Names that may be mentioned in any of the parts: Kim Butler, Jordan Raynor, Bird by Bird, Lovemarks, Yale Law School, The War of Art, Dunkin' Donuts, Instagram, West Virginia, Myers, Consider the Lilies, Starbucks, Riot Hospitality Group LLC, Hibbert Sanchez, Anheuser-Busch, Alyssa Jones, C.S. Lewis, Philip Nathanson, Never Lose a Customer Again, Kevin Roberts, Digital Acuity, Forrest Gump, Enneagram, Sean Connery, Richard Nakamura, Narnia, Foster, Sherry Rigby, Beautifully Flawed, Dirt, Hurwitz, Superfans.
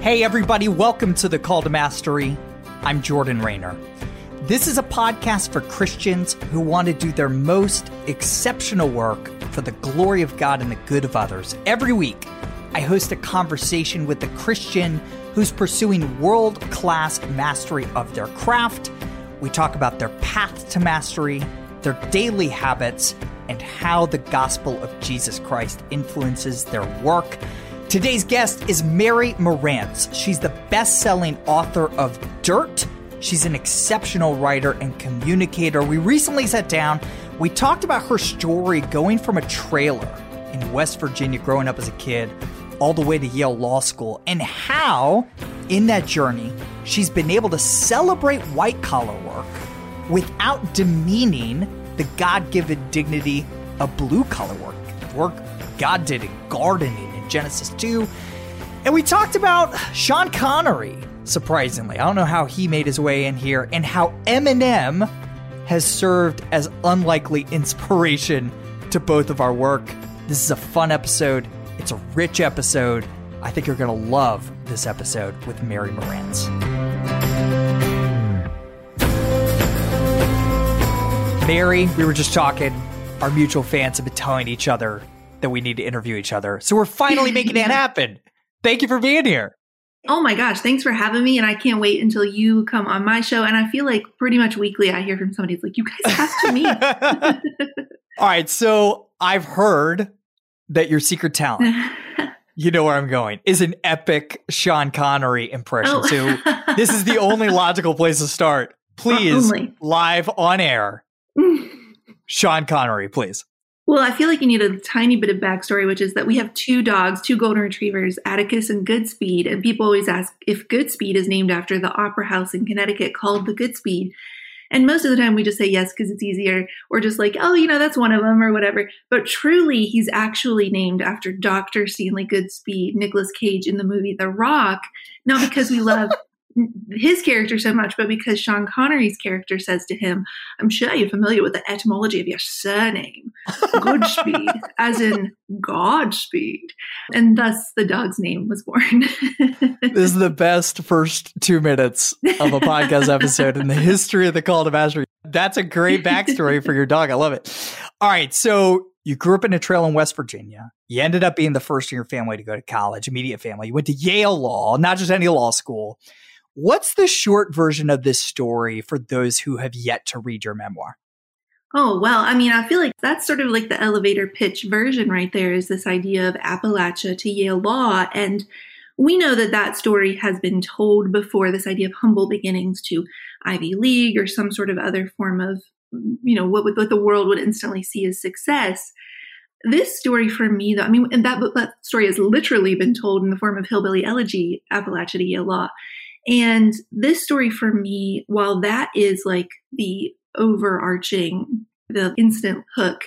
Hey everybody, welcome to The Call to Mastery. I'm Jordan Raynor. This is a podcast for Christians who want to do their most exceptional work for the glory of God and the good of others. Every week, I host a conversation with a Christian who's pursuing world-class mastery of their craft. We talk about their path to mastery, their daily habits, and how the gospel of Jesus Christ influences their work. Today's guest is Mary Marantz. She's the best-selling author of Dirt. She's an exceptional writer and communicator. We recently sat down. We talked about her story going from a trailer in West Virginia growing up as a kid all the way to Yale Law School and how, in that journey, she's been able to celebrate white-collar work without demeaning the God-given dignity of blue-collar work, work God did in gardening in Genesis 2. And we talked about Sean Connery. Surprisingly, I don't know how he made his way in here, and how Eminem has served as unlikely inspiration to both of our work. This is a fun episode. It's a rich episode. I think you're going to love this episode with Mary Marantz. Mary, we were just talking. Our mutual fans have been telling each other that we need to interview each other. So we're finally making it happen. Thank you for being here. Oh my gosh, thanks for having me. And I can't wait until you come on my show. And I feel like pretty much weekly I hear from somebody that's like, you guys asked to meet. All right. So I've heard that your secret talent, you know where I'm going, is an epic Sean Connery impression. Oh. So this is the only logical place to start. Please, live on air, Sean Connery, please. Well, I feel like you need a tiny bit of backstory, which is that we have two dogs, two golden retrievers, Atticus and Goodspeed. And people always ask if Goodspeed is named after the opera house in Connecticut called the Goodspeed. And most of the time we just say yes because it's easier, or just like, oh, you know, that's one of them or whatever. But truly, he's actually named after Dr. Stanley Goodspeed, Nicolas Cage in the movie The Rock, not because we love his character so much, but because Sean Connery's character says to him, I'm sure you're familiar with the etymology of your surname, Goodspeed, as in Godspeed. And thus the dog's name was born. This is the best first 2 minutes of a podcast episode in the history of The Call to Mastery. That's a great backstory for your dog. I love it. All right. So you grew up in a trailer in West Virginia. You ended up being the first in your family to go to college, immediate family. You went to Yale Law, not just any law school. What's the short version of this story for those who have yet to read your memoir? Oh, well, I mean, I feel like that's sort of like the elevator pitch version right there, is this idea of Appalachia to Yale Law. And we know that that story has been told before, this idea of humble beginnings to Ivy League or some sort of other form of, you know, what the world would instantly see as success. This story for me, though, I mean, and that story has literally been told in the form of Hillbilly Elegy, Appalachia to Yale Law. And this story for me, while that is like the overarching, the instant hook,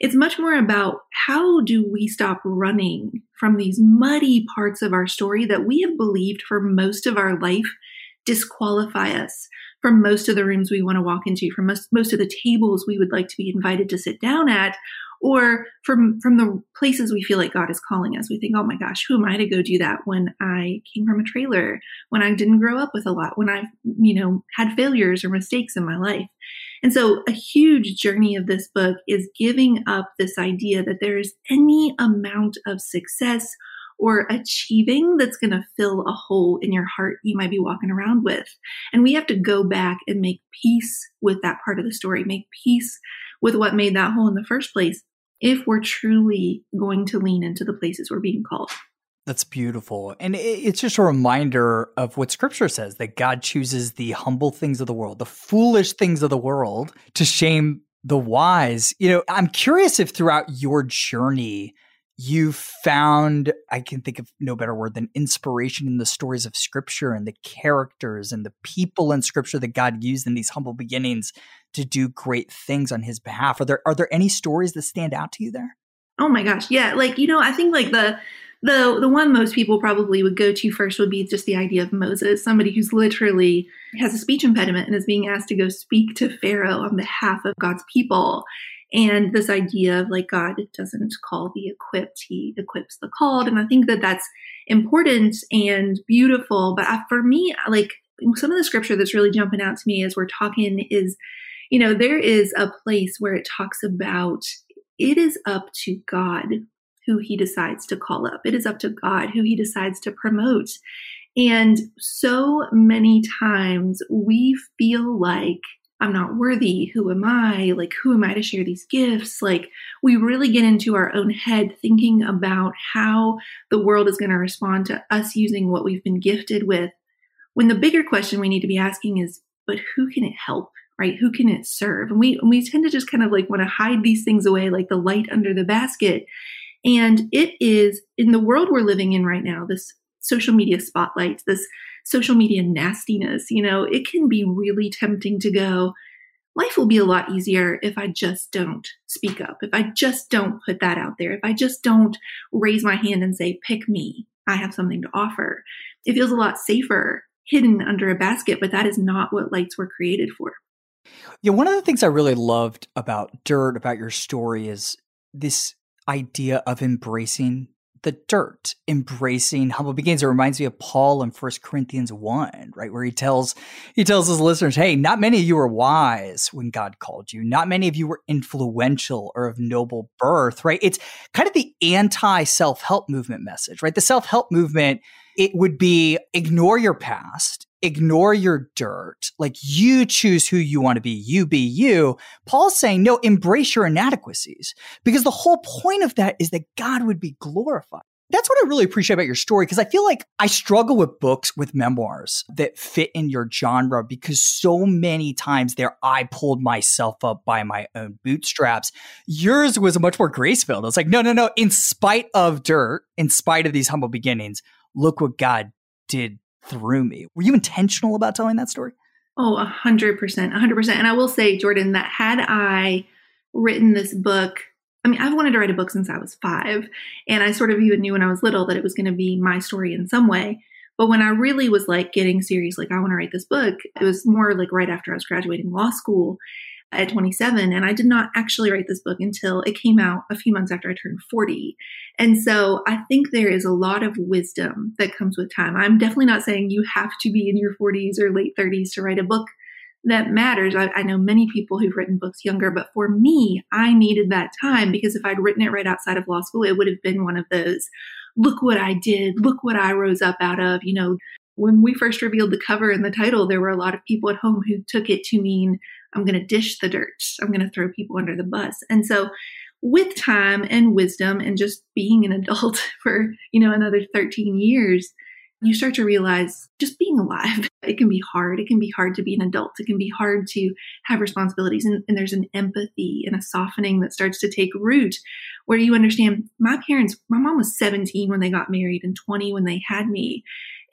it's much more about how do we stop running from these muddy parts of our story that we have believed for most of our life disqualify us from most of the rooms we want to walk into, from most of the tables we would like to be invited to sit down at, or from the places we feel like God is calling us. We think, oh my gosh, who am I to go do that when I came from a trailer, when I didn't grow up with a lot, when I, you know, had failures or mistakes in my life. And so a huge journey of this book is giving up this idea that there is any amount of success or achieving that's going to fill a hole in your heart you might be walking around with. And we have to go back and make peace with that part of the story, make peace with what made that hole in the first place, if we're truly going to lean into the places we're being called. That's beautiful. And it's just a reminder of what Scripture says, that God chooses the humble things of the world, the foolish things of the world, to shame the wise. You know, I'm curious if throughout your journey, you found, I can think of no better word than inspiration, in the stories of Scripture and the characters and the people in Scripture that God used in these humble beginnings to do great things on his behalf. Are there any stories that stand out to you there? Oh my gosh. Yeah. I think the one most people probably would go to first would be just the idea of Moses, somebody who's literally has a speech impediment and is being asked to go speak to Pharaoh on behalf of God's people. And this idea of God doesn't call the equipped, he equips the called. And I think that that's important and beautiful. But for me, some of the scripture that's really jumping out to me as we're talking is, there is a place where it talks about it is up to God who he decides to call up. It is up to God who he decides to promote. And so many times we feel like, I'm not worthy. Who am I? Who am I to share these gifts? We really get into our own head thinking about how the world is going to respond to us using what we've been gifted with. When the bigger question we need to be asking is, but who can it help, right? Who can it serve? And we tend to just kind of want to hide these things away, like the light under the basket. And it is in the world we're living in right now, this social media spotlight, this social media nastiness, it can be really tempting to go, life will be a lot easier if I just don't speak up, if I just don't put that out there, if I just don't raise my hand and say, pick me, I have something to offer. It feels a lot safer hidden under a basket, but that is not what lights were created for. Yeah, one of the things I really loved about Dirt, about your story, is this idea of embracing the dirt, embracing humble beginnings. It reminds me of Paul in 1 Corinthians 1, right? Where he tells his listeners, hey, not many of you were wise when God called you. Not many of you were influential or of noble birth, right? It's kind of the anti-self-help movement message, right? The self-help movement, it would be ignore your past, ignore your dirt. You choose who you want to be. You be you. Paul's saying, no, embrace your inadequacies, because the whole point of that is that God would be glorified. That's what I really appreciate about your story, because I feel like I struggle with books, with memoirs that fit in your genre, because so many times I pulled myself up by my own bootstraps. Yours was much more grace-filled. It's no, in spite of dirt, in spite of these humble beginnings, look what God did through me. Were you intentional about telling that story? Oh, 100%, 100%. And I will say, Jordan, that had I written this book, I've wanted to write a book since I was 5, and I sort of even knew when I was little that it was going to be my story in some way. But when I really was getting serious, I want to write this book, it was more right after I was graduating law school at 27. And I did not actually write this book until it came out a few months after I turned 40. And so I think there is a lot of wisdom that comes with time. I'm definitely not saying you have to be in your 40s or late 30s to write a book that matters. I know many people who've written books younger, but for me, I needed that time, because if I'd written it right outside of law school, it would have been one of those, look what I did, look what I rose up out of. When we first revealed the cover and the title, there were a lot of people at home who took it to mean, I'm going to dish the dirt. I'm going to throw people under the bus. And so with time and wisdom and just being an adult for, another 13 years, you start to realize just being alive, it can be hard. It can be hard to be an adult. It can be hard to have responsibilities. And there's an empathy and a softening that starts to take root, where you understand my mom was 17 when they got married and 20 when they had me.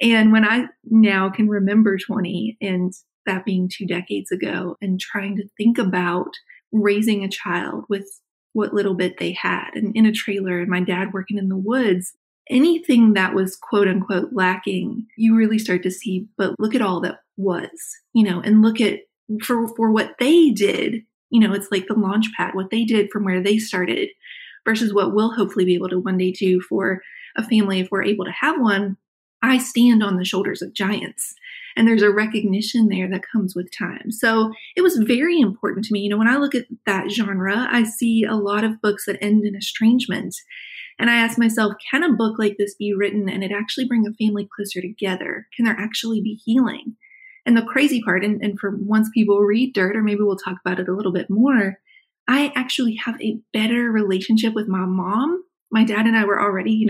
And when I now can remember 20, and that being 2 decades ago, and trying to think about raising a child with what little bit they had, and in a trailer, and my dad working in the woods, anything that was quote unquote lacking, you really start to see, but look at all that was, and look at for what they did, it's like the launch pad, what they did from where they started versus what we'll hopefully be able to one day do for a family if we're able to have one. I stand on the shoulders of giants. And there's a recognition there that comes with time. So it was very important to me. When I look at that genre, I see a lot of books that end in estrangement. And I ask myself, can a book like this be written and it actually bring a family closer together? Can there actually be healing? And the crazy part, and for once people read Dirt, or maybe we'll talk about it a little bit more, I actually have a better relationship with my mom. My dad and I were already,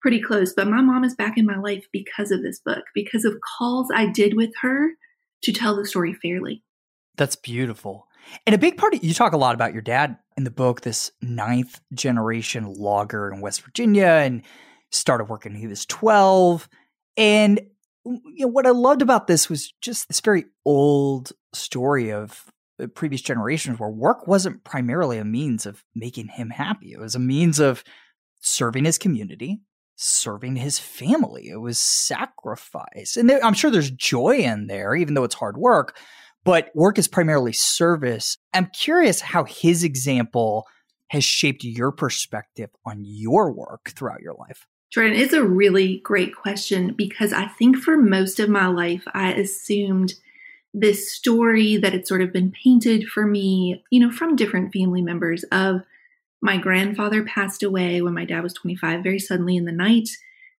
pretty close, but my mom is back in my life because of this book, because of calls I did with her to tell the story fairly. That's beautiful. And a big part of, you talk a lot about your dad in the book, this 9th generation logger in West Virginia, and started working when he was 12. And you know, what I loved about this was just this very old story of previous generations where work wasn't primarily a means of making him happy. It was a means of serving his community, serving his family. It was sacrifice. And I'm sure there's joy in there, even though it's hard work, but work is primarily service. I'm curious how his example has shaped your perspective on your work throughout your life. Jordan, it's a really great question, because I think for most of my life, I assumed this story that had sort of been painted for me, you know, from different family members of my grandfather passed away when my dad was 25, very suddenly in the night.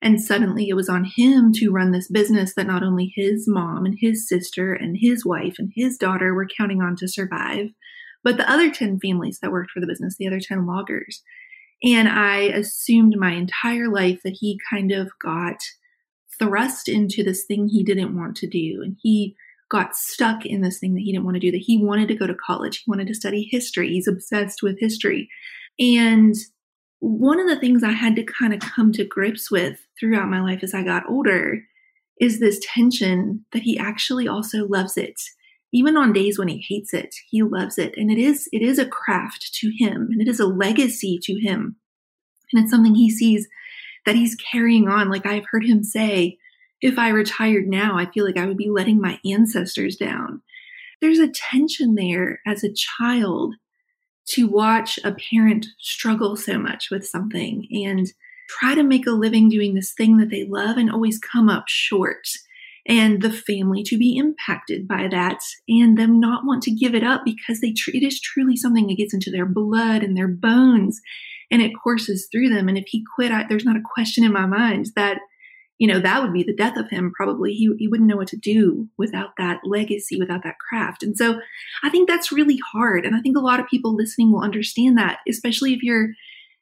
And suddenly it was on him to run this business that not only his mom and his sister and his wife and his daughter were counting on to survive, but the other 10 families that worked for the business, the other 10 loggers. And I assumed my entire life that he kind of got thrust into this thing he didn't want to do. And he got stuck in this thing that he didn't want to do, that he wanted to go to college. He wanted to study history. He's obsessed with history. And one of the things I had to kind of come to grips with throughout my life as I got older is this tension that he actually also loves it. Even on days when he hates it, he loves it. And it is a craft to him, and it is a legacy to him. And it's something he sees that he's carrying on. Like I've heard him say, if I retired now, I feel like I would be letting my ancestors down. There's a tension there as a child to watch a parent struggle so much with something and try to make a living doing this thing that they love and always come up short, and the family to be impacted by that and them not want to give it up because it is truly something that gets into their blood and their bones and it courses through them. And if he quit, there's not a question in my mind that, you know, that would be the death of him. Probably he wouldn't know what to do without that legacy, without that craft. And so I think that's really hard. And I think a lot of people listening will understand that, especially if you're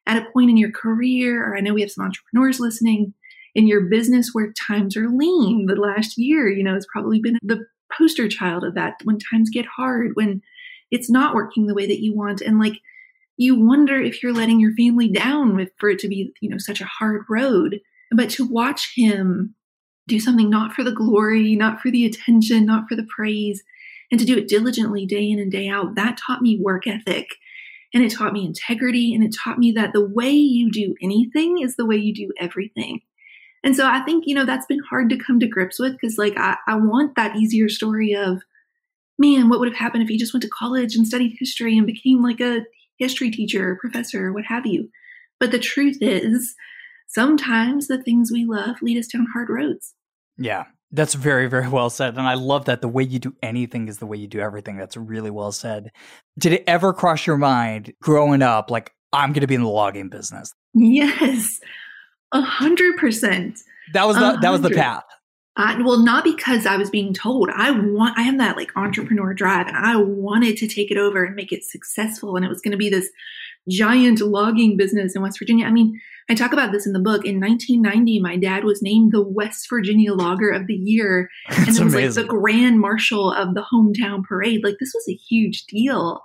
at a point in your career, or I know we have some entrepreneurs listening, in your business where times are lean. The last year, you know, has probably been the poster child of that, when times get hard, when it's not working the way that you want. And like, you wonder if you're letting your family down for it to be, you know, such a hard road. But to watch him do something not for the glory, not for the attention, not for the praise, and to do it diligently day in and day out, that taught me work ethic. And it taught me integrity. And it taught me that the way you do anything is the way you do everything. And so I think, you know, that's been hard to come to grips with, because like I want that easier story of, man, what would have happened if he just went to college and studied history and became like a history teacher or professor or what have you. But the truth is, sometimes the things we love lead us down hard roads. Yeah, that's very, very well said. And I love that the way you do anything is the way you do everything. That's really well said. Did it ever cross your mind growing up, like, I'm going to be in the logging business? Yes. 100%. That was the path. Well, not because I was being told. I have that like entrepreneur drive, and I wanted to take it over and make it successful. And it was going to be this giant logging business in West Virginia. I mean, I talk about this in the book. In 1990, my dad was named the West Virginia Logger of the Year. And it was amazing. Like the Grand Marshal of the hometown parade. Like, this was a huge deal.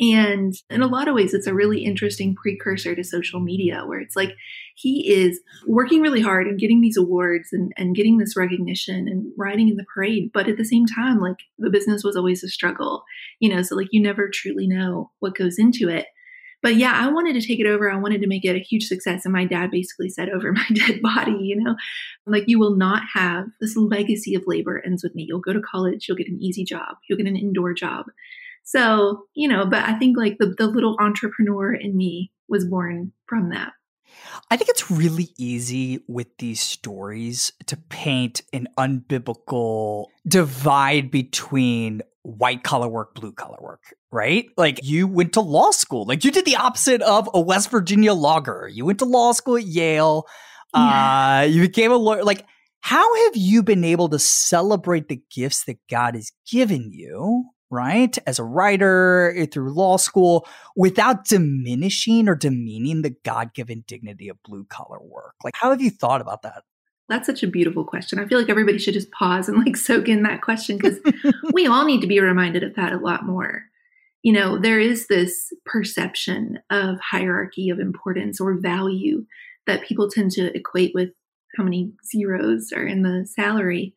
And in a lot of ways, it's a really interesting precursor to social media, where it's like he is working really hard and getting these awards and getting this recognition and riding in the parade. But at the same time, like, the business was always a struggle, you know, so like you never truly know what goes into it. But yeah, I wanted to take it over. I wanted to make it a huge success. And my dad basically said over my dead body, you know, like, you will not have this legacy of labor ends with me. You'll go to college. You'll get an easy job. You'll get an indoor job. So, you know, but I think like the little entrepreneur in me was born from that. I think it's really easy with these stories to paint an unbiblical divide between white collar work, blue collar work, right? Like, you went to law school, like you did the opposite of a West Virginia logger. You went to law school at Yale. Yeah. You became a lawyer. Like, how have you been able to celebrate the gifts that God has given you, right, as a writer, through law school, without diminishing or demeaning the God-given dignity of blue-collar work? Like, how have you thought about that? That's such a beautiful question. I feel like everybody should just pause and like soak in that question, because we all need to be reminded of that a lot more. you know, there is this perception of hierarchy of importance or value that people tend to equate with how many zeros are in the salary.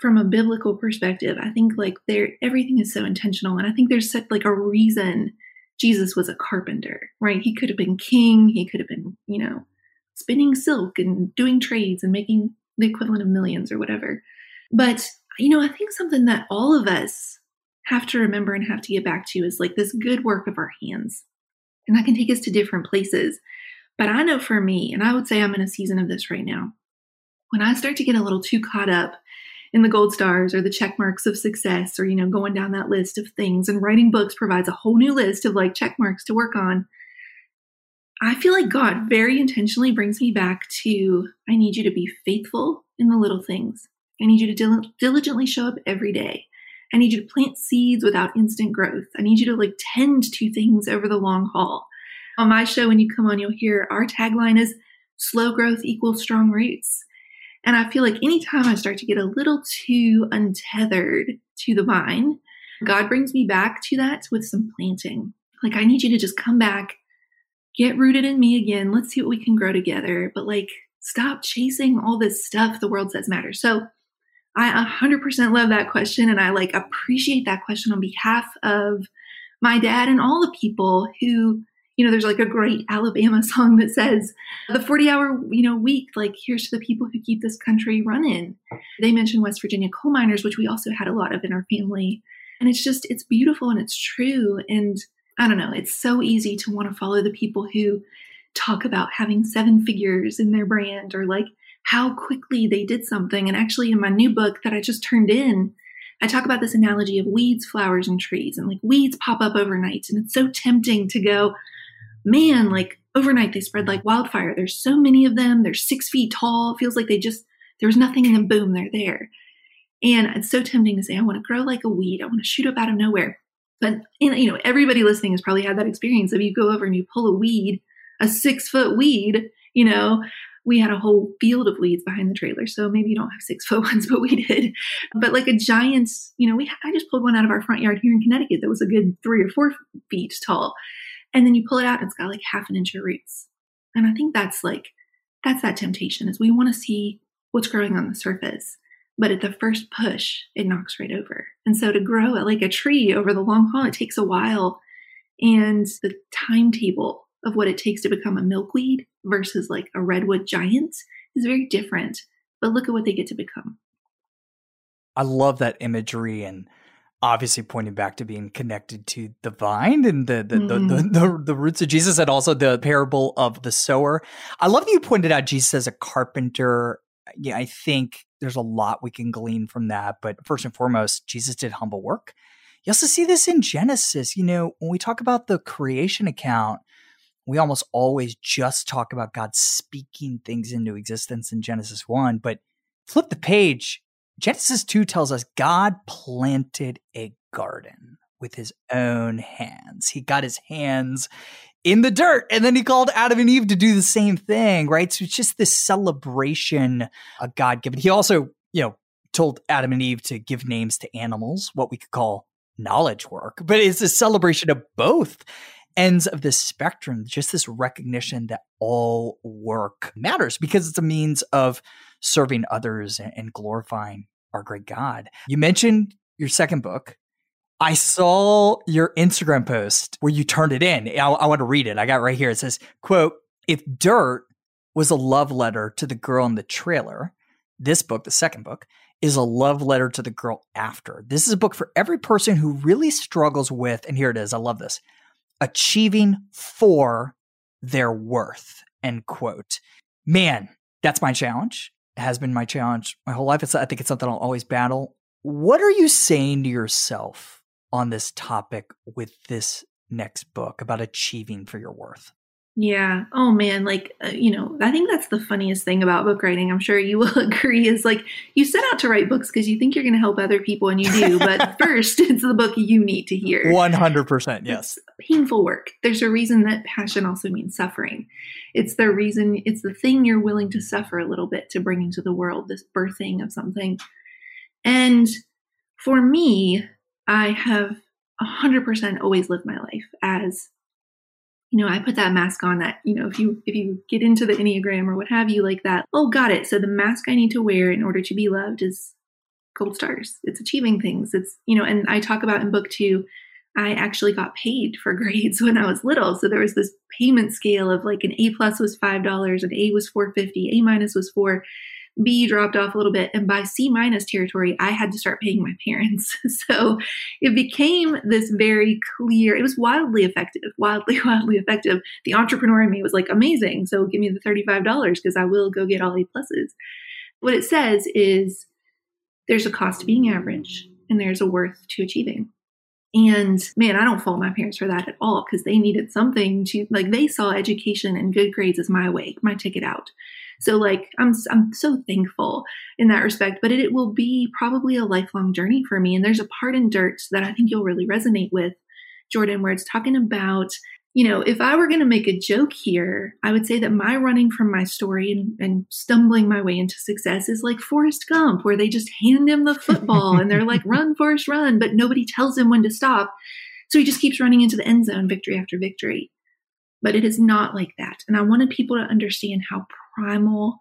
From a biblical perspective, I think like everything is so intentional. And I think there's such like a reason Jesus was a carpenter, right? He could have been king. He could have been, you know, spinning silk and doing trades and making the equivalent of millions or whatever. But, you know, I think something that all of us have to remember and have to get back to is like this good work of our hands. And that can take us to different places. But I know for me, and I would say I'm in a season of this right now, when I start to get a little too caught up in the gold stars or the check marks of success or, you know, going down that list of things, and writing books provides a whole new list of like check marks to work on, I feel like God very intentionally brings me back to, I need you to be faithful in the little things. I need you to diligently show up every day. I need you to plant seeds without instant growth. I need you to like tend to things over the long haul. On my show, when you come on, you'll hear our tagline is slow growth equals strong roots. And I feel like anytime I start to get a little too untethered to the vine, God brings me back to that with some planting. Like, I need you to just come back, get rooted in me again. Let's see what we can grow together. But like, stop chasing all this stuff the world says matters. So I 100% love that question. And I like appreciate that question on behalf of my dad and all the people who, you know, there's like a great Alabama song that says the 40-hour, you know, week, like here's to the people who keep this country running. They mentioned West Virginia coal miners, which we also had a lot of in our family. And it's just, it's beautiful and it's true. And I don't know, it's so easy to want to follow the people who talk about having 7 figures in their brand or like how quickly they did something. And actually in my new book that I just turned in, I talk about this analogy of weeds, flowers, and trees, and like weeds pop up overnight. And it's so tempting to go, man, like overnight they spread like wildfire. There's so many of them. They're 6 feet tall. Feels like there was nothing and then boom, they're there. And it's so tempting to say, I want to grow like a weed. I want to shoot up out of nowhere. But, and, you know, everybody listening has probably had that experience of you go over and you pull a weed, a 6-foot weed, you know, we had a whole field of weeds behind the trailer. So maybe you don't have 6-foot ones, but we did. But like a giant, you know, I just pulled one out of our front yard here in Connecticut that was a good 3 or 4 feet tall. And then you pull it out and it's got like half an inch of roots. And I think that's that temptation is we want to see what's growing on the surface, but at the first push, it knocks right over. And so to grow like a tree over the long haul, it takes a while. And the timetable of what it takes to become a milkweed versus like a redwood giant is very different, but look at what they get to become. I love that imagery and obviously pointing back to being connected to the vine and the roots of Jesus, and also the parable of the sower. I love that you pointed out Jesus as a carpenter. Yeah, I think there's a lot we can glean from that. But first and foremost, Jesus did humble work. You also see this in Genesis. You know, when we talk about the creation account, we almost always just talk about God speaking things into existence in Genesis 1, but flip the page. Genesis 2 tells us God planted a garden with his own hands. He got his hands in the dirt, and then he called Adam and Eve to do the same thing, right? So it's just this celebration of God given. He also, you know, told Adam and Eve to give names to animals, what we could call knowledge work, but it's a celebration of both ends of this spectrum, just this recognition that all work matters because it's a means of serving others and glorifying our great God. You mentioned your second book. I saw your Instagram post where you turned it in. I want to read it. I got it right here. It says, quote, "If Dirt was a love letter to the girl in the trailer, this book, the second book, is a love letter to the girl after. This is a book for every person who really struggles with," and here it is, I love this, "achieving for their worth," end quote. Man, that's my challenge. It has been my challenge my whole life. I think it's something I'll always battle. What are you saying to yourself on this topic with this next book about achieving for your worth? Yeah. Oh man. Like, you know, I think that's the funniest thing about book writing. I'm sure you will agree is like you set out to write books because you think you're going to help other people and you do, but first it's the book you need to hear. 100%. Yes. It's painful work. There's a reason that passion also means suffering. It's the reason, it's the thing you're willing to suffer a little bit to bring into the world, this birthing of something. And for me, I have 100% always lived my life as, you know, I put that mask on that, you know, if you get into the Enneagram or what have you like that, oh, got it. So the mask I need to wear in order to be loved is gold stars. It's achieving things. It's, you know, and I talk about in book two, I actually got paid for grades when I was little. So there was this payment scale of like an A+ was $5, an A was $4.50, A- was $4, B dropped off a little bit. And by C- territory, I had to start paying my parents. So it became this very clear, it was wildly effective. The entrepreneur in me was like, amazing. So give me the $35 because I will go get all A+. What it says is there's a cost to being average and there's a worth to achieving. And man, I don't fault my parents for that at all because they needed something to, like, they saw education and good grades as my way, my ticket out. So like, I'm so thankful in that respect, but it will be probably a lifelong journey for me. And there's a part in Dirt that I think you'll really resonate with, Jordan, where it's talking about, you know, if I were going to make a joke here, I would say that my running from my story and stumbling my way into success is like Forrest Gump, where they just hand him the football and they're like, run, Forrest, run, but nobody tells him when to stop. So he just keeps running into the end zone, victory after victory. But it is not like that. And I wanted people to understand how primal,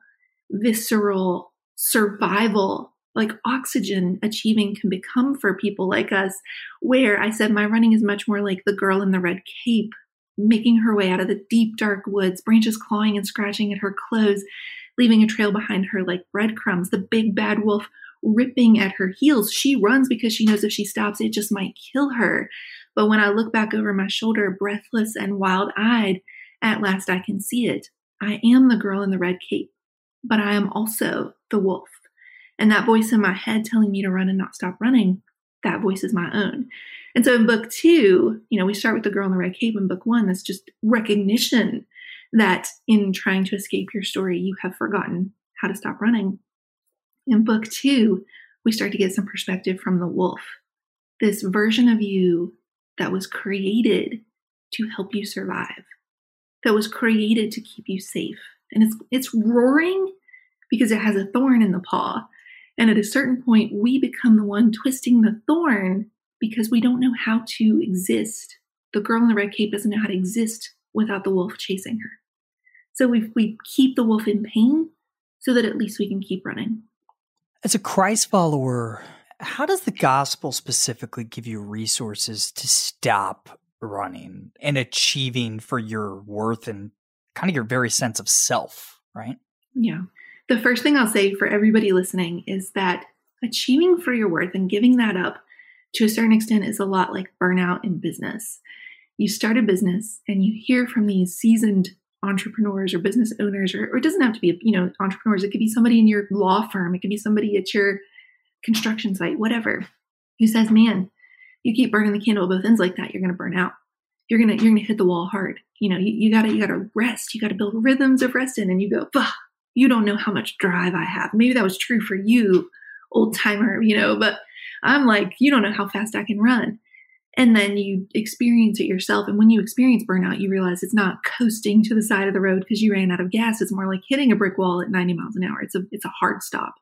visceral, survival, like oxygen achieving can become for people like us, where I said my running is much more like the girl in the red cape, making her way out of the deep, dark woods, branches clawing and scratching at her clothes, leaving a trail behind her like breadcrumbs, the big bad wolf ripping at her heels. She runs because she knows if she stops, it just might kill her. But when I look back over my shoulder, breathless and wild-eyed, at last I can see it. I am the girl in the red cape, but I am also the wolf. And that voice in my head telling me to run and not stop running, that voice is my own. And so in book two, you know, we start with the girl in the red cape. In book one, that's just recognition that in trying to escape your story, you have forgotten how to stop running. In book two, we start to get some perspective from the wolf, this version of you that was created to help you survive, that was created to keep you safe. And it's roaring because it has a thorn in the paw. And at a certain point, we become the one twisting the thorn because we don't know how to exist. The girl in the red cape doesn't know how to exist without the wolf chasing her. So we keep the wolf in pain so that at least we can keep running. As a Christ follower, how does the gospel specifically give you resources to stop running and achieving for your worth and kind of your very sense of self, right? Yeah. The first thing I'll say for everybody listening is that achieving for your worth and giving that up to a certain extent is a lot like burnout in business. You start a business and you hear from these seasoned entrepreneurs or business owners, or it doesn't have to be, you know, entrepreneurs. It could be somebody in your law firm. It could be somebody at your construction site, whatever, who says, man, you keep burning the candle at both ends like that, you're going to burn out. You're going to hit the wall hard. You know, you got to rest. You got to build rhythms of rest in, and you go, bah, you don't know how much drive I have. Maybe that was true for you, old timer, you know, but I'm like, you don't know how fast I can run. And then you experience it yourself. And when you experience burnout, you realize it's not coasting to the side of the road because you ran out of gas. It's more like hitting a brick wall at 90 miles an hour. It's a hard stop.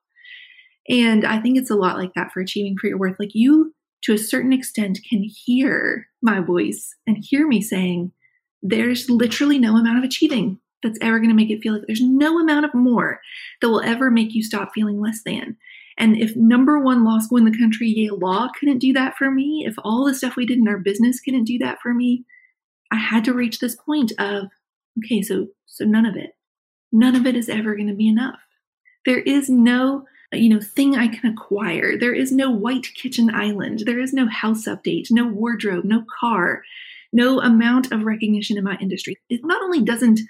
And I think it's a lot like that for achieving for your worth. Like you, to a certain extent, can hear my voice and hear me saying, there's literally no amount of achieving that's ever going to make it feel like there's no amount of more that will ever make you stop feeling less than. And if #1 law school in the country, Yale Law, couldn't do that for me, if all the stuff we did in our business couldn't do that for me, I had to reach this point of, okay, so none of it is ever going to be enough. There is no, you know, thing I can acquire. There is no white kitchen island. There is no house update, no wardrobe, no car, no amount of recognition in my industry. It not only doesn't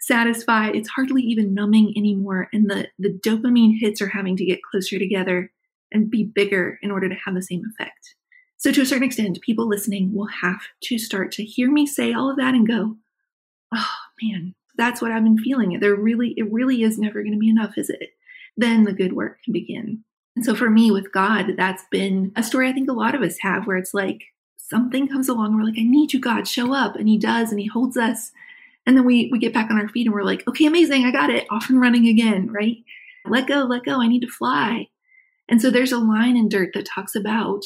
satisfy, it's hardly even numbing anymore. And the dopamine hits are having to get closer together and be bigger in order to have the same effect. So to a certain extent, people listening will have to start to hear me say all of that and go, oh man, that's what I've been feeling. It really is never going to be enough, is it? Then the good work can begin. And so for me with God, that's been a story I think a lot of us have, where it's like something comes along and we're like, I need you, God, show up. And he does, and he holds us. And then we get back on our feet and we're like, okay, amazing, I got it. Off and running again, right? Let go, I need to fly. And so there's a line in Dirt that talks about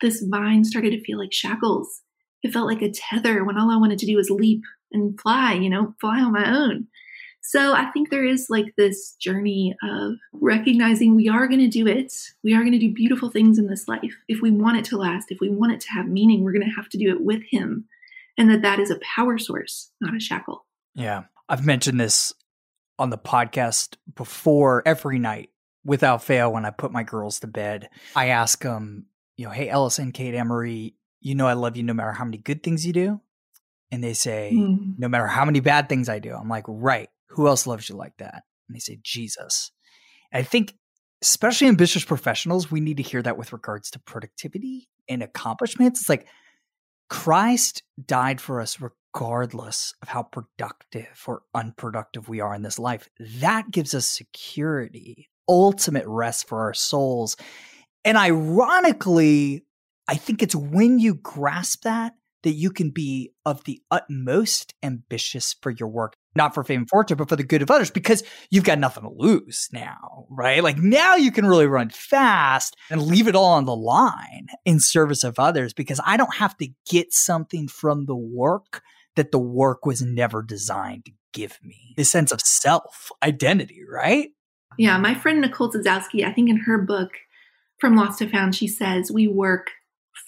this vine started to feel like shackles. It felt like a tether when all I wanted to do was leap and fly, fly on my own. So I think there is like this journey of recognizing we are going to do it. We are going to do beautiful things in this life. If we want it to last, if we want it to have meaning, we're going to have to do it with him. And that is a power source, not a shackle. Yeah. I've mentioned this on the podcast before. Every night without fail, when I put my girls to bed, I ask them, hey, Ellis and Kate Emery, I love you no matter how many good things you do. And they say, no matter how many bad things I do. I'm like, right. Who else loves you like that? And they say, Jesus. And I think, especially ambitious professionals, we need to hear that with regards to productivity and accomplishments. It's like Christ died for us regardless of how productive or unproductive we are in this life. That gives us security, ultimate rest for our souls. And ironically, I think it's when you grasp that you can be of the utmost ambitious for your work, not for fame and fortune, but for the good of others, because you've got nothing to lose now, right? Like now you can really run fast and leave it all on the line in service of others, because I don't have to get something from the work that the work was never designed to give me. This sense of self, identity, right? Yeah. My friend Nicole Zasowski, I think in her book, From Lost to Found, she says, we work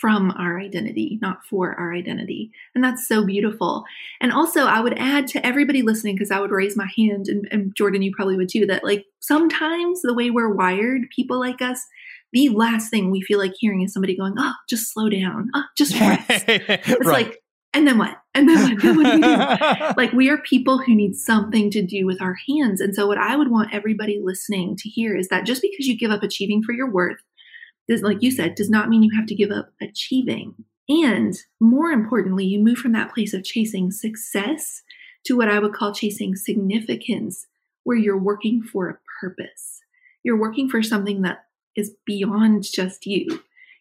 from our identity, not for our identity. And that's so beautiful. And also I would add to everybody listening, because I would raise my hand, and Jordan, you probably would too, that like sometimes the way we're wired, people like us, the last thing we feel like hearing is somebody going, oh, just slow down. Oh, just rest. It's right. Like, and then what? And then what? What do we do? Like we are people who need something to do with our hands. And so what I would want everybody listening to hear is that just because you give up achieving for your worth, like you said, does not mean you have to give up achieving. And more importantly, you move from that place of chasing success to what I would call chasing significance, where you're working for a purpose. You're working for something that is beyond just you.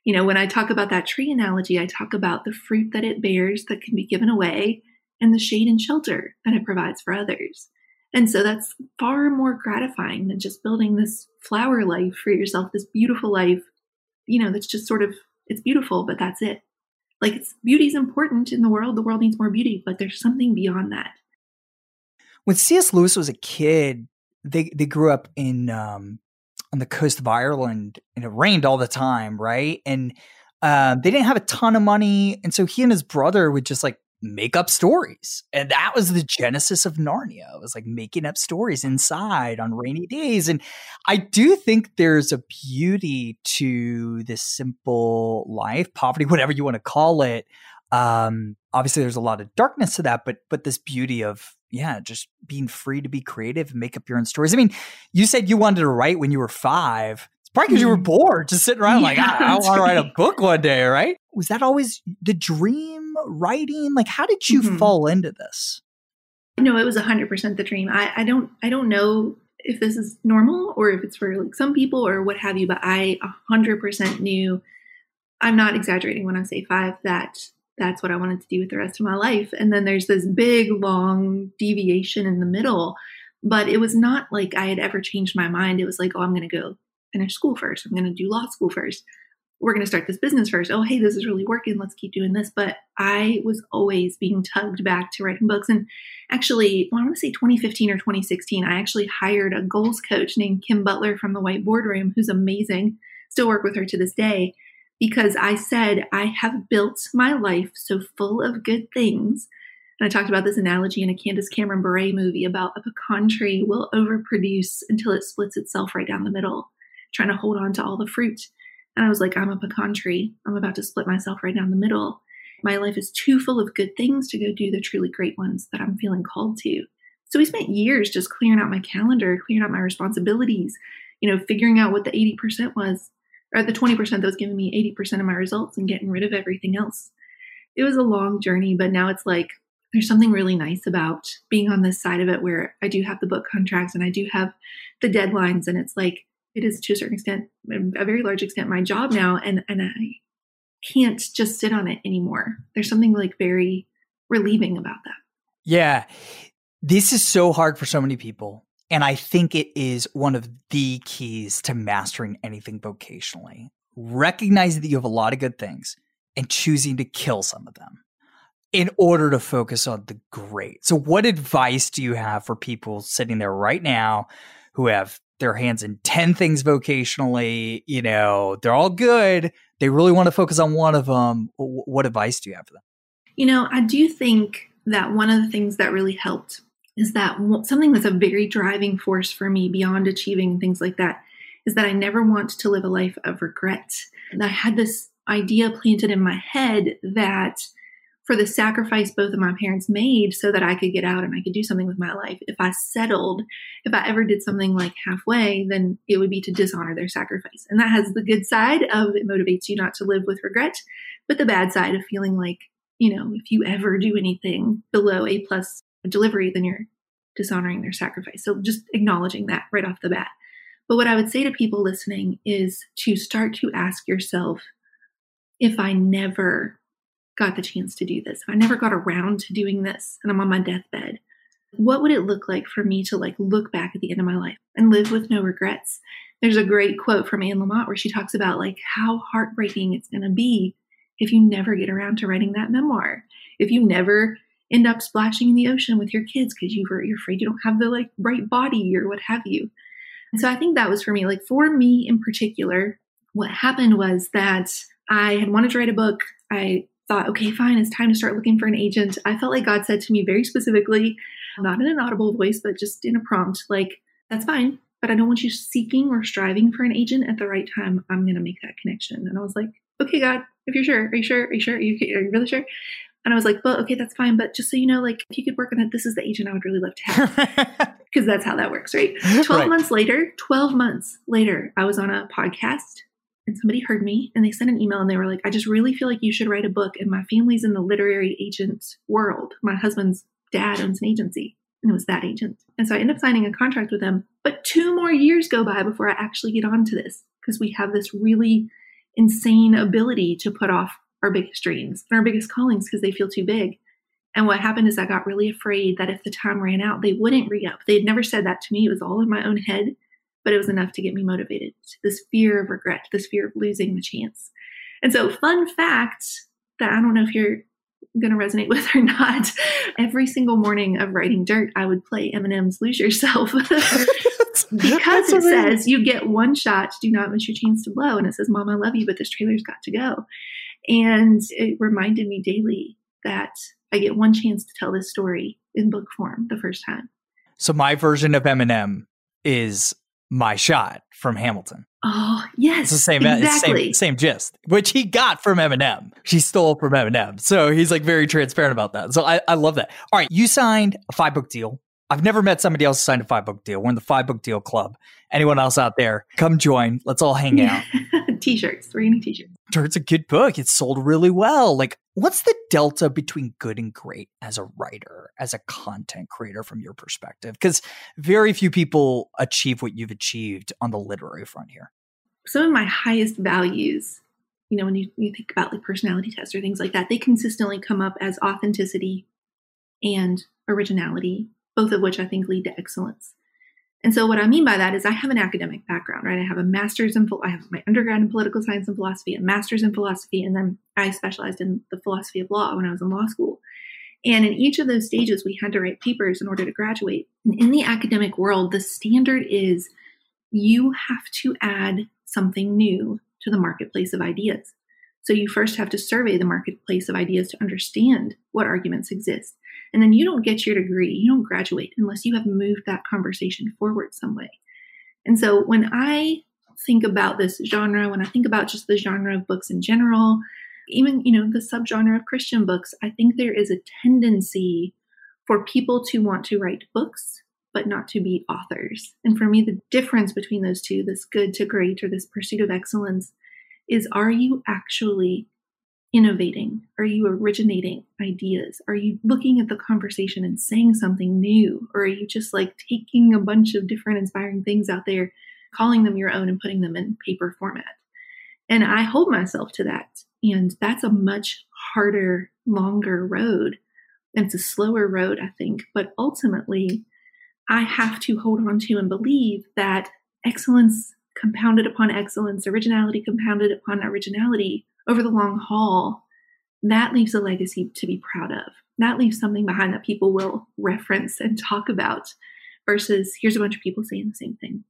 When I talk about that tree analogy, I talk about the fruit that it bears that can be given away and the shade and shelter that it provides for others. And so that's far more gratifying than just building this flower life for yourself, this beautiful life. That's just sort of, it's beautiful, but that's it. Like beauty is important in the world needs more beauty, but there's something beyond that. When C.S. Lewis was a kid, they grew up in, on the coast of Ireland, and it rained all the time. Right. And, they didn't have a ton of money. And so he and his brother would just make up stories. And that was the genesis of Narnia. It was making up stories inside on rainy days. And I do think there's a beauty to this simple life, poverty, whatever you want to call it. Obviously there's a lot of darkness to that, but this beauty of, just being free to be creative and make up your own stories. I mean, you said you wanted to write when you were 5. It's probably because you were bored just sitting around I want to write a book one day, right? Was that always the dream, writing? How did you fall into this? No, it was 100% the dream. I don't know if this is normal or if it's for some people or what have you, but I 100% knew, I'm not exaggerating when I say 5, that's what I wanted to do with the rest of my life. And then there's this big, long deviation in the middle, but it was not like I had ever changed my mind. It was like, oh, I'm going to go finish school first. I'm going to do law school first. We're going to start this business first. Oh, hey, this is really working. Let's keep doing this. But I was always being tugged back to writing books. And actually, I want to say 2015 or 2016, I actually hired a goals coach named Kim Butler from The Whiteboard Room, who's amazing. Still work with her to this day, because I said, I have built my life so full of good things. And I talked about this analogy in a Candace Cameron Bure movie about a pecan tree will overproduce until it splits itself right down the middle, trying to hold on to all the fruit. And I was like, I'm a pecan tree. I'm about to split myself right down the middle. My life is too full of good things to go do the truly great ones that I'm feeling called to. So we spent years just clearing out my calendar, clearing out my responsibilities, figuring out what the 80% was, or the 20% that was giving me 80% of my results, and getting rid of everything else. It was a long journey, but now it's like, there's something really nice about being on this side of it where I do have the book contracts and I do have the deadlines. And it's like, it is to a certain extent, a very large extent, my job now, and I can't just sit on it anymore. There's something very relieving about that. Yeah. This is so hard for so many people. And I think it is one of the keys to mastering anything vocationally, recognizing that you have a lot of good things and choosing to kill some of them in order to focus on the great. So what advice do you have for people sitting there right now who have their hands in 10 things vocationally? You know, they're all good. They really want to focus on one of them. What advice do you have for them? You know, I do think that one of the things that really helped is that something that's a very driving force for me beyond achieving and things like that is that I never want to live a life of regret. And I had this idea planted in my head that for the sacrifice both of my parents made so that I could get out and I could do something with my life, if I settled, if I ever did something like halfway, then it would be to dishonor their sacrifice. And that has the good side of it motivates you not to live with regret, but the bad side of feeling like, you know, if you ever do anything below A+ delivery, then you're dishonoring their sacrifice. So just acknowledging that right off the bat. But what I would say to people listening is to start to ask yourself, if I never got the chance to do this, if I never got around to doing this and I'm on my deathbed, what would it look like for me to like look back at the end of my life and live with no regrets? There's a great quote from Anne Lamott where she talks about like how heartbreaking it's going to be if you never get around to writing that memoir, if you never end up splashing in the ocean with your kids because you're afraid you don't have the like right body or what have you. And so I think that was for me, like for me in particular, what happened was that I had wanted to write a book. I thought, okay, fine, it's time to start looking for an agent. I felt like God said to me very specifically, not in an audible voice, but just in a prompt, like, that's fine, but I don't want you seeking or striving for an agent at the right time. I'm going to make that connection. And I was like, okay, God, if you're sure, are you sure? Are you sure? Are you really sure? And I was like, well, okay, that's fine. But just so you know, like, if you could work on it, this is the agent I would really love to have. Because that's how that works, right? 12 months later, I was on a podcast. And somebody heard me and they sent an email and they were like, I just really feel like you should write a book. And my family's in the literary agent world. My husband's dad owns an agency and it was that agent. And so I end up signing a contract with them. But 2 more years go by before I actually get onto this because we have this really insane ability to put off our biggest dreams and our biggest callings because they feel too big. And what happened is I got really afraid that if the time ran out, they wouldn't re-up. They had never said that to me. It was all in my own head. But it was enough to get me motivated. This fear of regret, this fear of losing the chance. And so fun fact that I don't know if you're going to resonate with or not, every single morning of writing Dirt, I would play Eminem's Lose Yourself because it says you get one shot, do not miss your chance to blow. And it says, Mom, I love you, but this trailer's got to go. And it reminded me daily that I get one chance to tell this story in book form the first time. So my version of Eminem is my shot from Hamilton. Oh, yes. It's the same, exactly. Same gist, which he got from Eminem. She stole from Eminem. So he's like very transparent about that. So I love that. All right. You signed a 5-book deal. I've never met somebody else who signed a 5-book deal. We're in the 5-book deal club. Anyone else out there, come join. Let's all hang out. T-shirts. We're going to T-shirts. Dirt's a good book. It's sold really well. Like, what's the delta between good and great as a writer, as a content creator from your perspective? Because very few people achieve what you've achieved on the literary front here. Some of my highest values, you know, when you think about like personality tests or things like that, they consistently come up as authenticity and originality, both of which I think lead to excellence. And so what I mean by that is I have an academic background, right? I have a master's in, I have my undergrad in political science and philosophy, a master's in philosophy, and then I specialized in the philosophy of law when I was in law school. And in each of those stages, we had to write papers in order to graduate. And in the academic world, the standard is you have to add something new to the marketplace of ideas. So you first have to survey the marketplace of ideas to understand what arguments exist. And then you don't get your degree, you don't graduate unless you have moved that conversation forward some way. And so when I think about this genre, when I think about just the genre of books in general, even, you know, the subgenre of Christian books, I think there is a tendency for people to want to write books, but not to be authors. And for me, the difference between those two, this good to great or this pursuit of excellence, is are you actually innovating? Are you originating ideas? Are you looking at the conversation and saying something new? Or are you just like taking a bunch of different inspiring things out there, calling them your own and putting them in paper format? And I hold myself to that. And that's a much harder, longer road. And it's a slower road, I think. But ultimately, I have to hold on to and believe that excellence compounded upon excellence, originality compounded upon originality over the long haul, that leaves a legacy to be proud of. That leaves something behind that people will reference and talk about versus here's a bunch of people saying the same thing.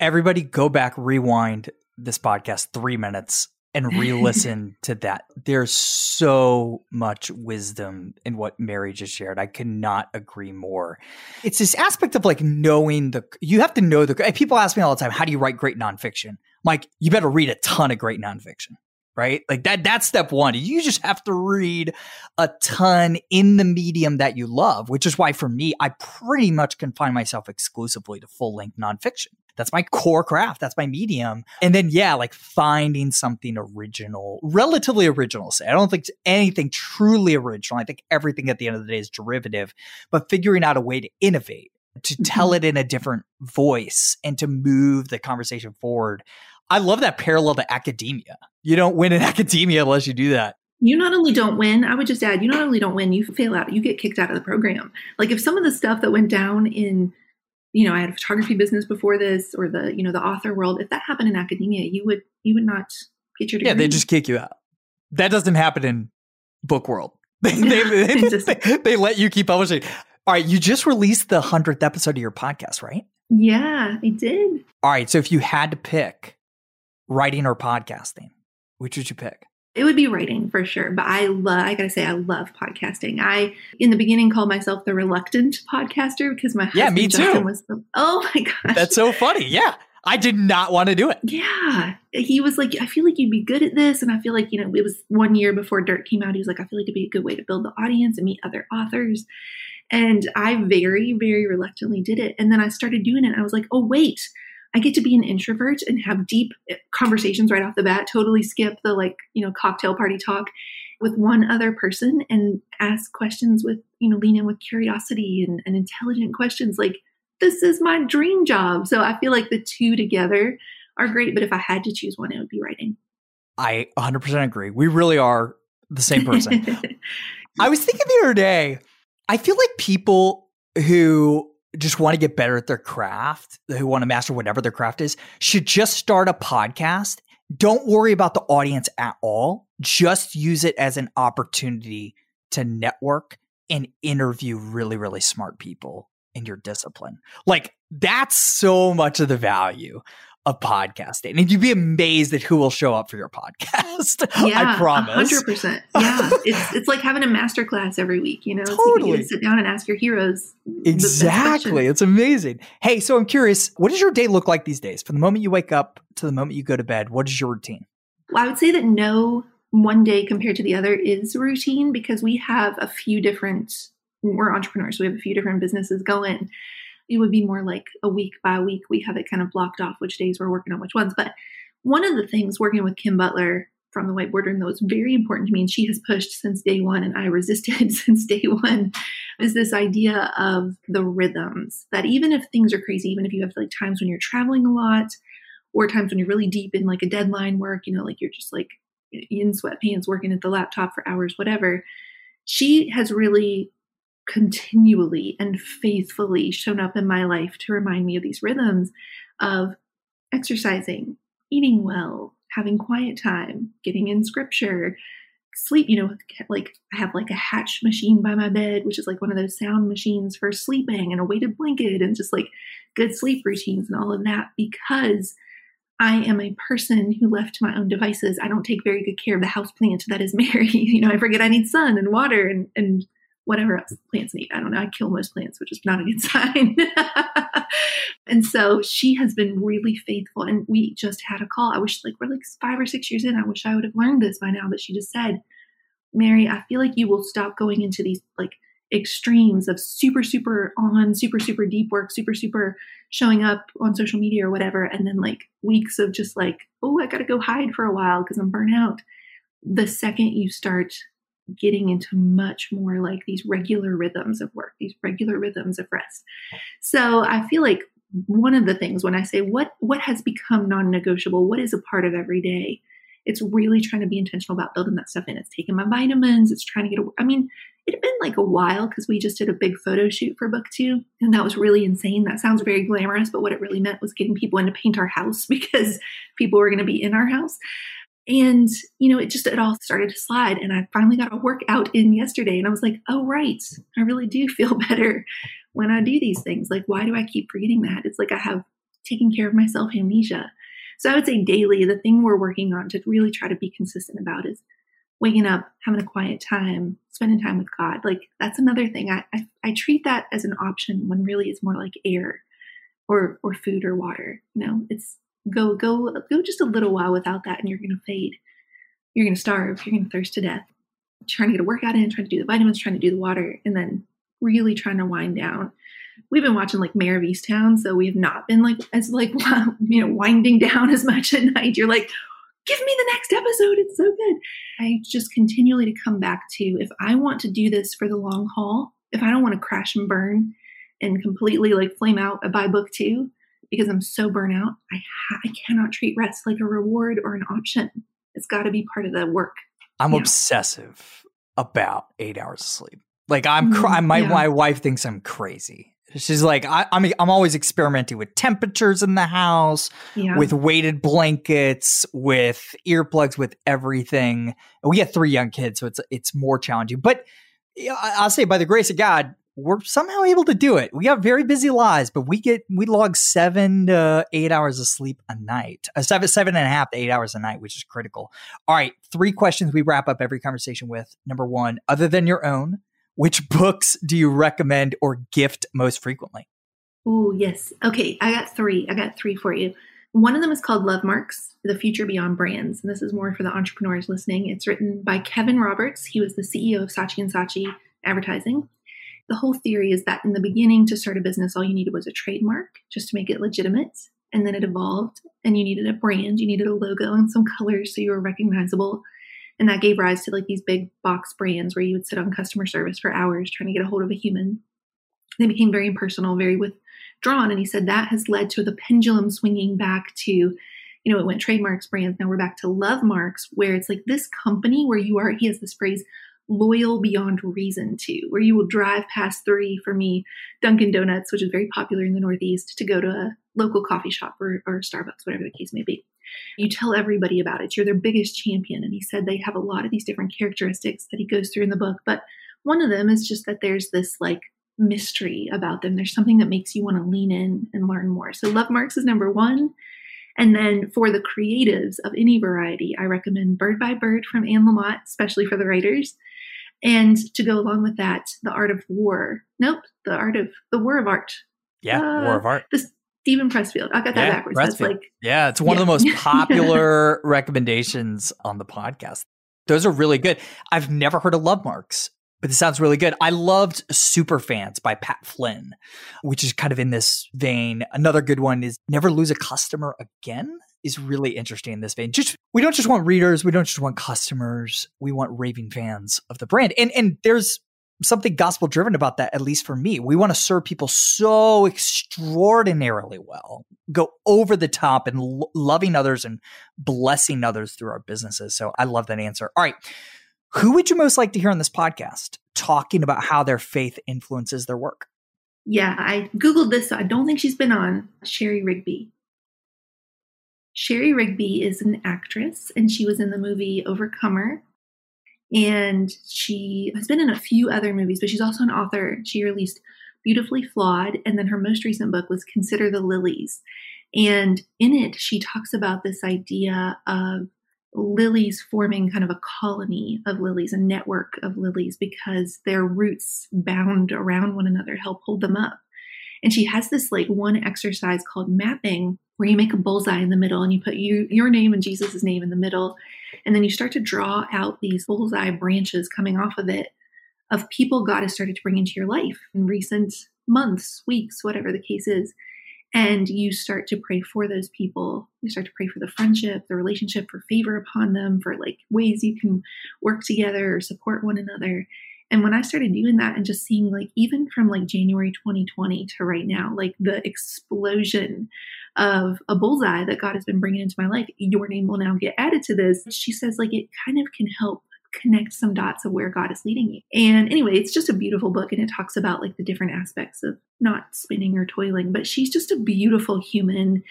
Everybody go back, rewind this podcast 3 minutes and re-listen to that. There's so much wisdom in what Mary just shared. I cannot agree more. It's this aspect of like knowing you have to know people ask me all the time, how do you write great nonfiction? I'm like, you better read a ton of great nonfiction. Right? Like that's step one. You just have to read a ton in the medium that you love, which is why for me, I pretty much confine myself exclusively to full-length nonfiction. That's my core craft. That's my medium. And then, yeah, like finding something original, relatively original. Say, I don't think anything truly original. I think everything at the end of the day is derivative, but figuring out a way to innovate, to tell it in a different voice and to move the conversation forward. I love that parallel to academia. You don't win in academia unless you do that. You not only don't win, I would just add, you not only don't win, you fail out. You get kicked out of the program. Like if some of the stuff that went down in, you know, I had a photography business before this or the, you know, the author world, if that happened in academia, you would not get your degree. Yeah, they just kick you out. That doesn't happen in book world. They let you keep publishing. All right, you just released the 100th episode of your podcast, right? Yeah, I did. All right, so if you had to pick writing or podcasting, which would you pick? It would be writing for sure, but I love podcasting. I, in the beginning, called myself the reluctant podcaster because my husband me too. Justin was oh my gosh. That's so funny. Yeah. I did not want to do it. Yeah. He was like, I feel like you'd be good at this. And I feel like, you know, it was 1 year before Dirt came out. He was like, I feel like it'd be a good way to build the audience and meet other authors. And I very, very reluctantly did it. And then I started doing it. And I was like, oh, wait, I get to be an introvert and have deep conversations right off the bat, totally skip the like, you know, cocktail party talk with one other person and ask questions with, you know, lean in with curiosity and intelligent questions. Like, this is my dream job. So I feel like the two together are great. But if I had to choose one, it would be writing. I 100% agree. We really are the same person. I was thinking the other day, I feel like people who just want to get better at their craft, who want to master whatever their craft is, should just start a podcast. Don't worry about the audience at all. Just use it as an opportunity to network and interview really, really smart people in your discipline. Like that's so much of the value of podcasting. And you'd be amazed at who will show up for your podcast. Yeah, I promise. 100%. Yeah. It's like having a masterclass every week, you know? Totally. You can sit down and ask your heroes. Exactly. It's amazing. Hey, so I'm curious, what does your day look like these days? From the moment you wake up to the moment you go to bed, what is your routine? Well, I would say that no one day compared to the other is routine because we have a few different we're entrepreneurs. So we have a few different businesses going. It would be more like a week by week. We have it kind of blocked off which days we're working on which ones. But one of the things working with Kim Butler from the Whiteboard Room that was very important to me, and she has pushed since day one, and I resisted since day one, is this idea of the rhythms. That even if things are crazy, even if you have like times when you're traveling a lot or times when you're really deep in like a deadline work, you know, like you're just like in sweatpants working at the laptop for hours, whatever, she has really continually and faithfully shown up in my life to remind me of these rhythms of exercising, eating well, having quiet time, getting in scripture, sleep, you know, like I have like a Hatch machine by my bed, which is like one of those sound machines for sleeping and a weighted blanket and just like good sleep routines and all of that because I am a person who left my own devices. I don't take very good care of the houseplant that is Mary. You know, I forget I need sun and water and whatever else plants need. I don't know. I kill most plants, which is not a good sign. And so she has been really faithful. And we just had a call. I wish like we're like 5 or 6 years in. I wish I would have learned this by now. But she just said, Mary, I feel like you will stop going into these like extremes of super, super on, super, super deep work, super, super showing up on social media or whatever. And then like weeks of just like, oh, I got to go hide for a while because I'm burnt out. The second you start getting into much more like these regular rhythms of work, these regular rhythms of rest. So I feel like one of the things when I say what has become non-negotiable, what is a part of every day, it's really trying to be intentional about building that stuff in. It's taking my vitamins. It's trying to get, I mean, It had been like a while because we just did a big photo shoot for book two. And that was really insane. That sounds very glamorous, but what it really meant was getting people in to paint our house because people were going to be in our house. And, you know, it all started to slide. And I finally got a workout in yesterday. And I was like, oh, right. I really do feel better when I do these things. Like, why do I keep forgetting that? It's like I have taken care of myself amnesia. So I would say daily, the thing we're working on to really try to be consistent about is waking up, having a quiet time, spending time with God. Like, that's another thing. I treat that as an option when really it's more like air or food or water. You know, it's go just a little while without that and you're going to fade. You're going to starve. You're going to thirst to death. Trying to get a workout in, trying to do the vitamins, trying to do the water, and then really trying to wind down. We've been watching like Mayor of Easttown, so we have not been as winding down as much at night. You're like, give me the next episode. It's so good. I just continually to come back to, if I want to do this for the long haul, if I don't want to crash and burn and completely like flame out by book two, because I'm so burnt out, I cannot treat rest like a reward or an option. It's got to be part of the work. I'm obsessive about 8 hours of sleep. Like my wife thinks I'm crazy. She's like, I'm always experimenting with temperatures in the house, with weighted blankets, with earplugs, with everything. And we have 3 young kids, so it's more challenging. But I'll say, by the grace of God, we're somehow able to do it. We have very busy lives, but we log 7 to 8 hours of sleep a night, 7.5 to 8 hours a night, which is critical. All right, 3 questions we wrap up every conversation with. Number 1, other than your own, which books do you recommend or gift most frequently? Oh, yes. Okay, I got three for you. One of them is called Lovemarks, The Future Beyond Brands. And this is more for the entrepreneurs listening. It's written by Kevin Roberts. He was the CEO of Saatchi & Saatchi Advertising. The whole theory is that in the beginning, to start a business, all you needed was a trademark just to make it legitimate. And then it evolved and you needed a brand. You needed a logo and some colors so you were recognizable. And that gave rise to like these big box brands where you would sit on customer service for hours trying to get a hold of a human. They became very impersonal, very withdrawn. And he said that has led to the pendulum swinging back to, it went trademarks, brands. Now we're back to love marks, where it's like this company where you are, he has this phrase, loyal beyond reason to, where you will drive past 3, for me, Dunkin' Donuts, which is very popular in the Northeast, to go to a local coffee shop or Starbucks, whatever the case may be. You tell everybody about it. You're their biggest champion. And he said they have a lot of these different characteristics that he goes through in the book. But one of them is just that there's this like mystery about them. There's something that makes you want to lean in and learn more. So Lovemarks is number 1. And then for the creatives of any variety, I recommend Bird by Bird from Anne Lamott, especially for the writers. And to go along with that, The War of Art. Yeah, War of Art. Stephen Pressfield. I got that backwards. That's it's one of the most popular recommendations on the podcast. Those are really good. I've never heard of Lovemarks, but it sounds really good. I loved Superfans by Pat Flynn, which is kind of in this vein. Another good one is Never Lose a Customer Again is really interesting in this vein. We don't just want readers. We don't just want customers. We want raving fans of the brand. And there's something gospel driven about that, at least for me. We want to serve people so extraordinarily well, go over the top and loving others and blessing others through our businesses. So I love that answer. All right. Who would you most like to hear on this podcast talking about how their faith influences their work? Yeah, I Googled this. So I don't think she's been on. Sherry Rigby. Sherry Rigby is an actress and she was in the movie Overcomer. And she has been in a few other movies, but she's also an author. She released Beautifully Flawed. And then her most recent book was Consider the Lilies. And in it, she talks about this idea of lilies forming kind of a colony of lilies, a network of lilies, because their roots bound around one another, help hold them up. And she has this like one exercise called mapping, where you make a bullseye in the middle and you put your name and Jesus's name in the middle. And then you start to draw out these bullseye branches coming off of it, of people God has started to bring into your life in recent months, weeks, whatever the case is. And you start to pray for those people. You start to pray for the friendship, the relationship, for favor upon them, for like ways you can work together or support one another. And when I started doing that and just seeing like, even from like January 2020 to right now, like the explosion of a bullseye that God has been bringing into my life, your name will now get added to this. She says like, it kind of can help connect some dots of where God is leading you. And anyway, it's just a beautiful book, and it talks about like the different aspects of not spinning or toiling, but she's just a beautiful human.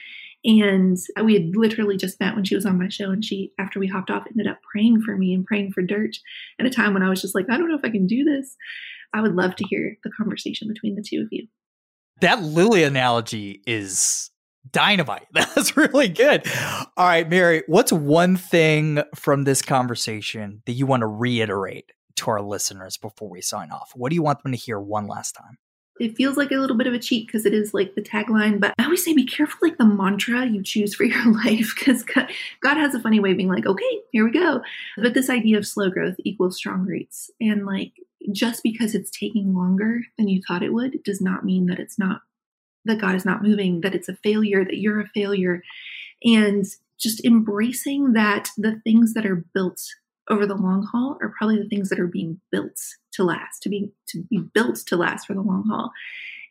And we had literally just met when she was on my show, and she, after we hopped off, ended up praying for me and praying for Dirt at a time when I was just like, I don't know if I can do this. I would love to hear the conversation between the two of you. That Lily analogy is dynamite. That's really good. All right, Mary, what's one thing from this conversation that you want to reiterate to our listeners before we sign off? What do you want them to hear one last time? It feels like a little bit of a cheat because it is like the tagline, but I always say be careful like the mantra you choose for your life, because God has a funny way of being like, okay, here we go. But this idea of slow growth equals strong roots. And like, just because it's taking longer than you thought it would, does not mean that it's not, that God is not moving, that it's a failure, that you're a failure. And just embracing that the things that are built over the long haul are probably the things that are being built to last, to be built to last for the long haul.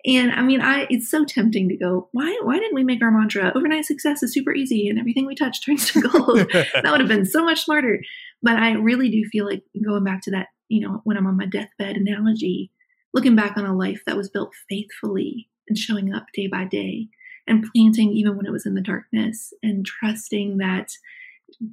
And I mean, it's so tempting to go, why didn't we make our mantra overnight success is super easy and everything we touch turns to gold? That would have been so much smarter. But I really do feel like going back to that, you know, when I'm on my deathbed analogy, looking back on a life that was built faithfully and showing up day by day and planting even when it was in the darkness, and trusting that,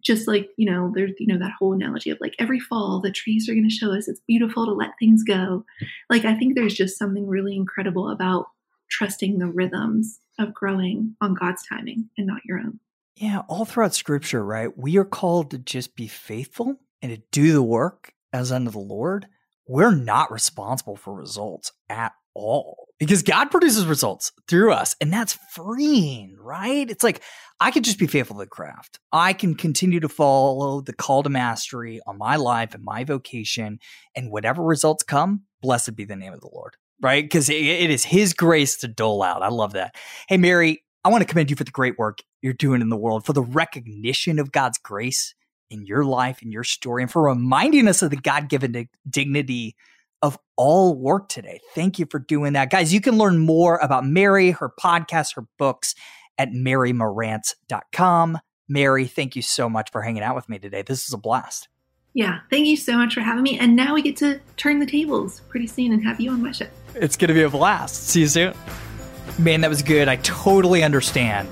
just like, you know, there's, you know, that whole analogy of like every fall, the trees are going to show us it's beautiful to let things go. Like, I think there's just something really incredible about trusting the rhythms of growing on God's timing and not your own. Yeah. All throughout scripture, right? We are called to just be faithful and to do the work as unto the Lord. We're not responsible for results at all, because God produces results through us, and that's freeing, right? It's like, I could just be faithful to the craft. I can continue to follow the call to mastery on my life and my vocation, and whatever results come, blessed be the name of the Lord, right? Because it is His grace to dole out. I love that. Hey, Mary, I want to commend you for the great work you're doing in the world, for the recognition of God's grace in your life, in your story, and for reminding us of the God-given dignity of all work today. Thank you for doing that. Guys, you can learn more about Mary, her podcast, her books at marymarantz.com. Mary, thank you so much for hanging out with me today. This is a blast. Yeah, thank you so much for having me. And now we get to turn the tables pretty soon and have you on my show. It's going to be a blast. See you soon. Man, that was good. I totally understand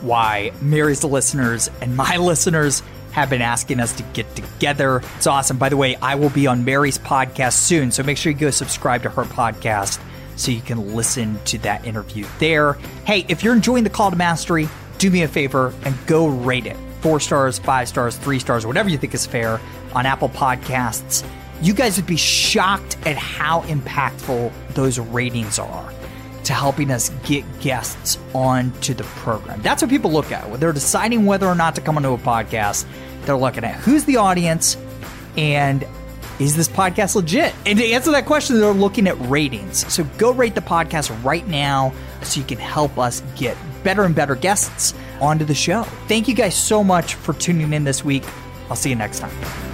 why Mary's listeners and my listeners have been asking us to get together. It's awesome. By the way, I will be on Mary's podcast soon, so make sure you go subscribe to her podcast so you can listen to that interview there. Hey, if you're enjoying The Call to Mastery, do me a favor and go rate it. 4 stars, 5 stars, 3 stars, whatever you think is fair on Apple Podcasts. You guys would be shocked at how impactful those ratings are to helping us get guests onto the program. That's what people look at when they're deciding whether or not to come onto a podcast. They're looking at who's the audience and is this podcast legit? And to answer that question, they're looking at ratings. So go rate the podcast right now so you can help us get better and better guests onto the show. Thank you guys so much for tuning in this week. I'll see you next time.